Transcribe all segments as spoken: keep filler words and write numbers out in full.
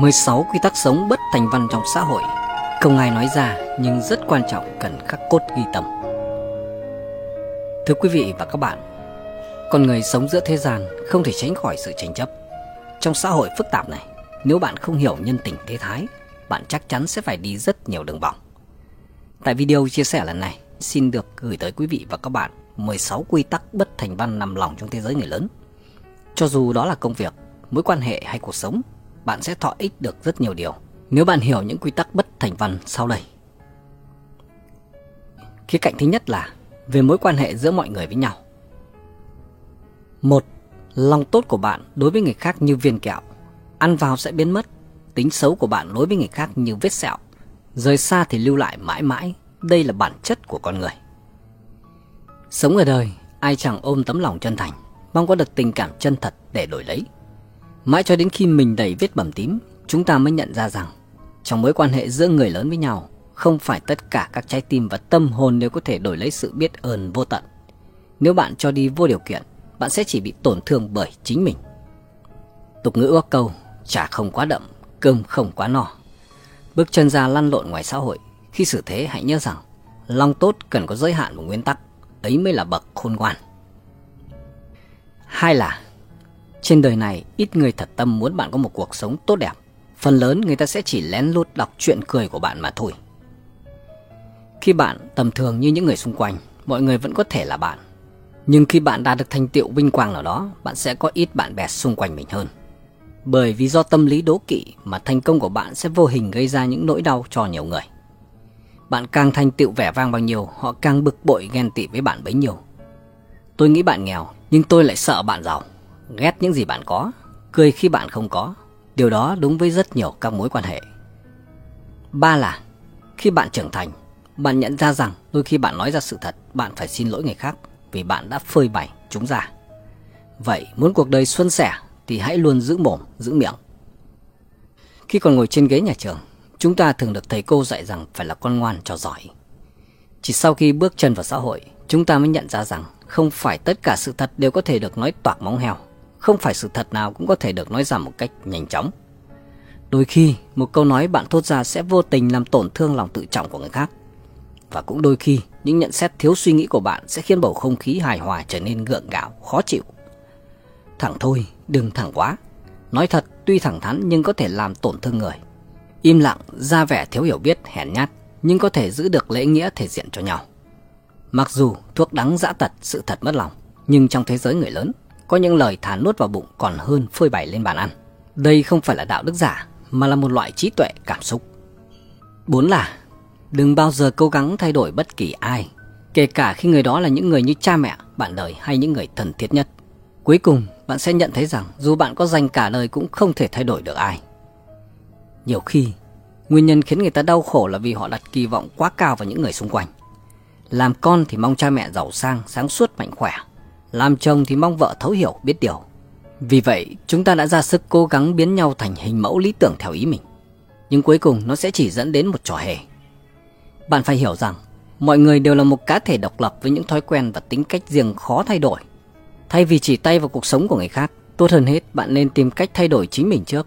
mười sáu quy tắc sống bất thành văn trong xã hội. Không ai nói ra nhưng rất quan trọng, cần khắc cốt ghi tâm. Thưa quý vị và các bạn, con người sống giữa thế gian không thể tránh khỏi sự tranh chấp. Trong xã hội phức tạp này, nếu bạn không hiểu nhân tình thế thái, bạn chắc chắn sẽ phải đi rất nhiều đường vòng. Tại video chia sẻ lần này, xin được gửi tới quý vị và các bạn mười sáu quy tắc bất thành văn nằm lòng trong thế giới người lớn. Cho dù đó là công việc, mối quan hệ hay cuộc sống, bạn sẽ thọ ích được rất nhiều điều nếu bạn hiểu những quy tắc bất thành văn sau đây. Khía cạnh thứ nhất là về mối quan hệ giữa mọi người với nhau. Một, lòng tốt của bạn đối với người khác như viên kẹo, ăn vào sẽ biến mất. Tính xấu của bạn đối với người khác như vết sẹo, rời xa thì lưu lại mãi mãi. Đây là bản chất của con người. Sống ở đời, ai chẳng ôm tấm lòng chân thành, mong có được tình cảm chân thật để đổi lấy. Mãi cho đến khi mình đầy vết bầm tím, chúng ta mới nhận ra rằng trong mối quan hệ giữa người lớn với nhau, không phải tất cả các trái tim và tâm hồn đều có thể đổi lấy sự biết ơn vô tận. Nếu bạn cho đi vô điều kiện, bạn sẽ chỉ bị tổn thương bởi chính mình. Tục ngữ có câu, chả không quá đậm, cơm không quá no. Bước chân ra lăn lộn ngoài xã hội, khi xử thế hãy nhớ rằng lòng tốt cần có giới hạn và nguyên tắc, ấy mới là bậc khôn ngoan. Hai là, trên đời này ít người thật tâm muốn bạn có một cuộc sống tốt đẹp. Phần lớn người ta sẽ chỉ lén lút đọc chuyện cười của bạn mà thôi. Khi bạn tầm thường như những người xung quanh, mọi người vẫn có thể là bạn. Nhưng khi bạn đạt được thành tựu vinh quang nào đó, bạn sẽ có ít bạn bè xung quanh mình hơn. Bởi vì do tâm lý đố kỵ mà thành công của bạn sẽ vô hình gây ra những nỗi đau cho nhiều người. Bạn càng thành tựu vẻ vang bao nhiêu, họ càng bực bội ghen tị với bạn bấy nhiêu. Tôi nghĩ bạn nghèo, nhưng tôi lại sợ bạn giàu. Ghét những gì bạn có, cười khi bạn không có. Điều đó đúng với rất nhiều các mối quan hệ. Ba là, khi bạn trưởng thành, bạn nhận ra rằng đôi khi bạn nói ra sự thật, bạn phải xin lỗi người khác vì bạn đã phơi bày chúng ra. Vậy muốn cuộc đời suôn sẻ thì hãy luôn giữ mồm, giữ miệng. Khi còn ngồi trên ghế nhà trường, chúng ta thường được thầy cô dạy rằng phải là con ngoan trò giỏi. Chỉ sau khi bước chân vào xã hội, chúng ta mới nhận ra rằng không phải tất cả sự thật đều có thể được nói toạc móng heo. Không phải sự thật nào cũng có thể được nói ra một cách nhanh chóng. Đôi khi, một câu nói bạn thốt ra sẽ vô tình làm tổn thương lòng tự trọng của người khác. Và cũng đôi khi, những nhận xét thiếu suy nghĩ của bạn sẽ khiến bầu không khí hài hòa trở nên gượng gạo, khó chịu. Thẳng thôi, đừng thẳng quá. Nói thật tuy thẳng thắn nhưng có thể làm tổn thương người. Im lặng, ra vẻ thiếu hiểu biết, hèn nhát, nhưng có thể giữ được lễ nghĩa thể diện cho nhau. Mặc dù thuốc đắng dã tật, sự thật mất lòng, nhưng trong thế giới người lớn, có những lời thà nuốt vào bụng còn hơn phơi bày lên bàn ăn. Đây không phải là đạo đức giả, mà là một loại trí tuệ cảm xúc. Bốn là, đừng bao giờ cố gắng thay đổi bất kỳ ai, kể cả khi người đó là những người như cha mẹ, bạn đời hay những người thân thiết nhất. Cuối cùng, bạn sẽ nhận thấy rằng dù bạn có dành cả đời cũng không thể thay đổi được ai. Nhiều khi, nguyên nhân khiến người ta đau khổ là vì họ đặt kỳ vọng quá cao vào những người xung quanh. Làm con thì mong cha mẹ giàu sang, sáng suốt, mạnh khỏe. Làm chồng thì mong vợ thấu hiểu, biết điều. Vì vậy, chúng ta đã ra sức cố gắng biến nhau thành hình mẫu lý tưởng theo ý mình. Nhưng cuối cùng nó sẽ chỉ dẫn đến một trò hề. Bạn phải hiểu rằng, mọi người đều là một cá thể độc lập với những thói quen và tính cách riêng khó thay đổi. Thay vì chỉ tay vào cuộc sống của người khác, tốt hơn hết bạn nên tìm cách thay đổi chính mình trước.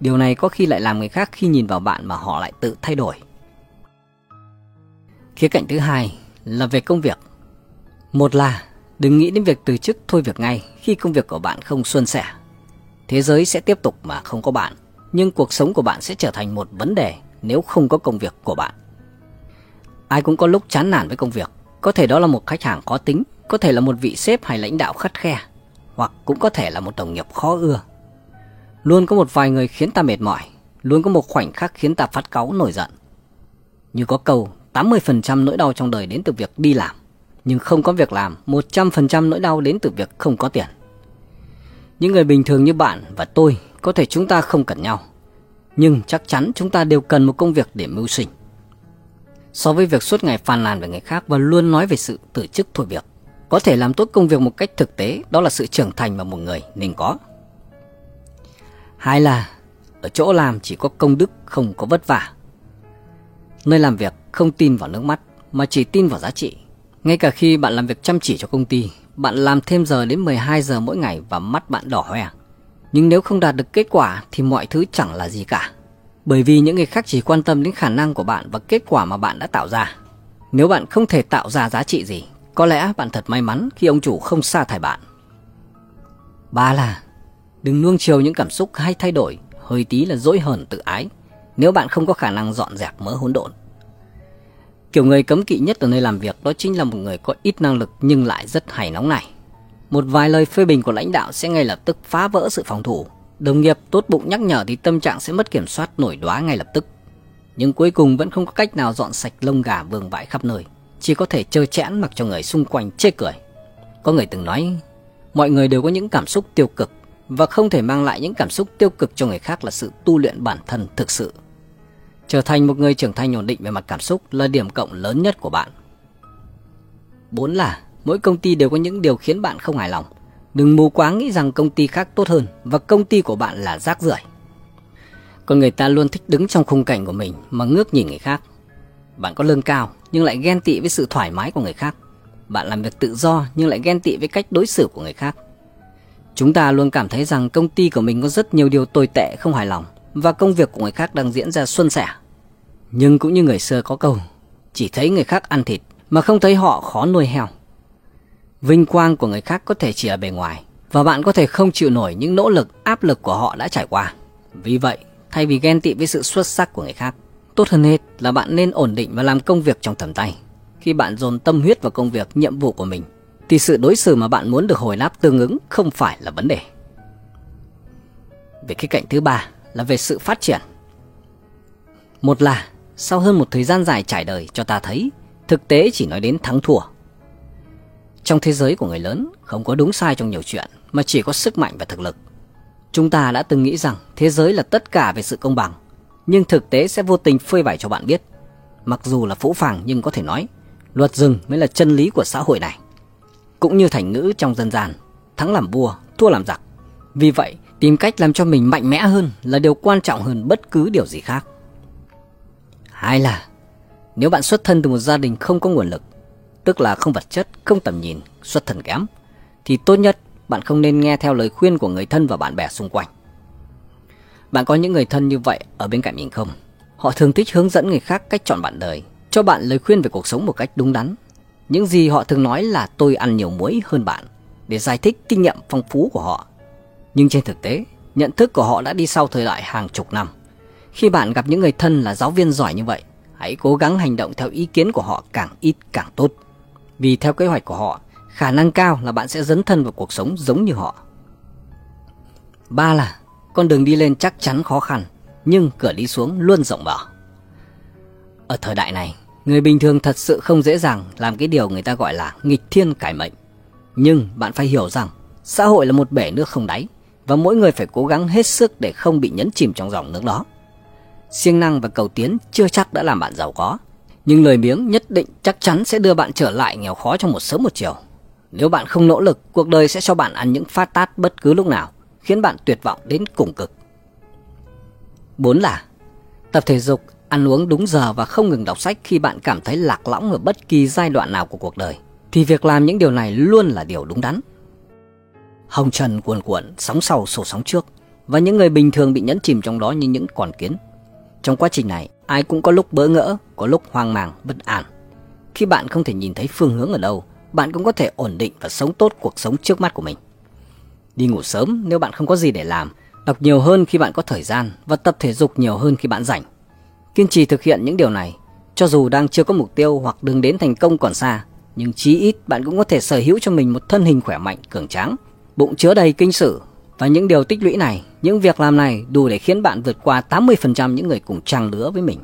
Điều này có khi lại làm người khác khi nhìn vào bạn mà họ lại tự thay đổi. Khía cạnh thứ hai là về công việc. Một là, đừng nghĩ đến việc từ chức thôi việc ngay khi công việc của bạn không suôn sẻ. Thế giới sẽ tiếp tục mà không có bạn, nhưng cuộc sống của bạn sẽ trở thành một vấn đề nếu không có công việc của bạn. Ai cũng có lúc chán nản với công việc, có thể đó là một khách hàng khó tính, có thể là một vị sếp hay lãnh đạo khắt khe, hoặc cũng có thể là một đồng nghiệp khó ưa. Luôn có một vài người khiến ta mệt mỏi, luôn có một khoảnh khắc khiến ta phát cáu nổi giận. Như có câu, tám mươi phần trăm nỗi đau trong đời đến từ việc đi làm, nhưng không có việc làm, một trăm phần trăm nỗi đau đến từ việc không có tiền. Những người bình thường như bạn và tôi, có thể chúng ta không cần nhau, nhưng chắc chắn chúng ta đều cần một công việc để mưu sinh. So với việc suốt ngày phàn nàn về người khác và luôn nói về sự từ chức thôi việc, có thể làm tốt công việc một cách thực tế, đó là sự trưởng thành mà một người nên có. Hai là, ở chỗ làm chỉ có công đức, không có vất vả. Nơi làm việc không tin vào nước mắt, mà chỉ tin vào giá trị. Ngay cả khi bạn làm việc chăm chỉ cho công ty, bạn làm thêm giờ đến mười hai giờ mỗi ngày và mắt bạn đỏ hoe. Nhưng nếu không đạt được kết quả thì mọi thứ chẳng là gì cả. Bởi vì những người khác chỉ quan tâm đến khả năng của bạn và kết quả mà bạn đã tạo ra. Nếu bạn không thể tạo ra giá trị gì, có lẽ bạn thật may mắn khi ông chủ không sa thải bạn. Ba là đừng nuông chiều những cảm xúc hay thay đổi, hơi tí là dỗi hờn tự ái, nếu bạn không có khả năng dọn dẹp mớ hỗn độn. Kiểu người cấm kỵ nhất ở nơi làm việc đó chính là một người có ít năng lực nhưng lại rất hay nóng này. Một vài lời phê bình của lãnh đạo sẽ ngay lập tức phá vỡ sự phòng thủ. Đồng nghiệp tốt bụng nhắc nhở thì tâm trạng sẽ mất kiểm soát, nổi đoá ngay lập tức. Nhưng cuối cùng vẫn không có cách nào dọn sạch lông gà vương vãi khắp nơi, chỉ có thể trơ trẽn mặc cho người xung quanh chê cười. Có người từng nói, mọi người đều có những cảm xúc tiêu cực, và không thể mang lại những cảm xúc tiêu cực cho người khác là sự tu luyện bản thân thực sự. Trở thành một người trưởng thành ổn định về mặt cảm xúc là điểm cộng lớn nhất của bạn. Bốn là mỗi công ty đều có những điều khiến bạn không hài lòng. Đừng mù quáng nghĩ rằng công ty khác tốt hơn và công ty của bạn là rác rưởi. Con người ta luôn thích đứng trong khung cảnh của mình mà ngước nhìn người khác. Bạn có lương cao nhưng lại ghen tị với sự thoải mái của người khác. Bạn làm việc tự do nhưng lại ghen tị với cách đối xử của người khác. Chúng ta luôn cảm thấy rằng công ty của mình có rất nhiều điều tồi tệ không hài lòng và công việc của người khác đang diễn ra suôn sẻ. Nhưng cũng như người xưa có câu, chỉ thấy người khác ăn thịt mà không thấy họ khó nuôi heo. Vinh quang của người khác có thể chỉ ở bề ngoài, và bạn có thể không chịu nổi những nỗ lực, áp lực của họ đã trải qua. Vì vậy, thay vì ghen tị với sự xuất sắc của người khác, tốt hơn hết là bạn nên ổn định và làm công việc trong tầm tay. Khi bạn dồn tâm huyết vào công việc, nhiệm vụ của mình, thì sự đối xử mà bạn muốn được hồi đáp tương ứng không phải là vấn đề. Về khía cạnh thứ ba là về sự phát triển. Một là, sau hơn một thời gian dài trải đời cho ta thấy, thực tế chỉ nói đến thắng thua. Trong thế giới của người lớn, không có đúng sai trong nhiều chuyện, mà chỉ có sức mạnh và thực lực. Chúng ta đã từng nghĩ rằng thế giới là tất cả về sự công bằng, nhưng thực tế sẽ vô tình phơi bày cho bạn biết. Mặc dù là phũ phàng nhưng có thể nói, luật rừng mới là chân lý của xã hội này. Cũng như thành ngữ trong dân gian, thắng làm vua, thua làm giặc. Vì vậy, tìm cách làm cho mình mạnh mẽ hơn là điều quan trọng hơn bất cứ điều gì khác. Hai là, nếu bạn xuất thân từ một gia đình không có nguồn lực, tức là không vật chất, không tầm nhìn, xuất thân kém, thì tốt nhất bạn không nên nghe theo lời khuyên của người thân và bạn bè xung quanh. Bạn có những người thân như vậy ở bên cạnh mình không? Họ thường thích hướng dẫn người khác cách chọn bạn đời, cho bạn lời khuyên về cuộc sống một cách đúng đắn. Những gì họ thường nói là tôi ăn nhiều muối hơn bạn, để giải thích kinh nghiệm phong phú của họ. Nhưng trên thực tế, nhận thức của họ đã đi sau thời đại hàng chục năm. Khi bạn gặp những người thân là giáo viên giỏi như vậy, hãy cố gắng hành động theo ý kiến của họ càng ít càng tốt. Vì theo kế hoạch của họ, khả năng cao là bạn sẽ dấn thân vào cuộc sống giống như họ. Ba là, con đường đi lên chắc chắn khó khăn, nhưng cửa đi xuống luôn rộng mở. Ở thời đại này, người bình thường thật sự không dễ dàng làm cái điều người ta gọi là nghịch thiên cải mệnh. Nhưng bạn phải hiểu rằng, xã hội là một bể nước không đáy, và mỗi người phải cố gắng hết sức để không bị nhấn chìm trong dòng nước đó. Siêng năng và cầu tiến chưa chắc đã làm bạn giàu có, nhưng lười biếng nhất định chắc chắn sẽ đưa bạn trở lại nghèo khó trong một sớm một chiều. Nếu bạn không nỗ lực, cuộc đời sẽ cho bạn ăn những phát tát bất cứ lúc nào, khiến bạn tuyệt vọng đến cùng cực. Bốn là tập thể dục, ăn uống đúng giờ và không ngừng đọc sách khi bạn cảm thấy lạc lõng ở bất kỳ giai đoạn nào của cuộc đời, thì việc làm những điều này luôn là điều đúng đắn. Hồng trần cuồn cuộn, sóng sau sổ sóng trước, và những người bình thường bị nhấn chìm trong đó như những con kiến. Trong quá trình này, ai cũng có lúc bỡ ngỡ, có lúc hoang mang, bất an. Khi bạn không thể nhìn thấy phương hướng ở đâu, bạn cũng có thể ổn định và sống tốt cuộc sống trước mắt của mình. Đi ngủ sớm nếu bạn không có gì để làm, đọc nhiều hơn khi bạn có thời gian và tập thể dục nhiều hơn khi bạn rảnh. Kiên trì thực hiện những điều này, cho dù đang chưa có mục tiêu hoặc đường đến thành công còn xa, nhưng chí ít bạn cũng có thể sở hữu cho mình một thân hình khỏe mạnh, cường tráng, bụng chứa đầy kinh sử. Và những điều tích lũy này, những việc làm này đủ để khiến bạn vượt qua tám mươi phần trăm những người cùng trang lứa với mình.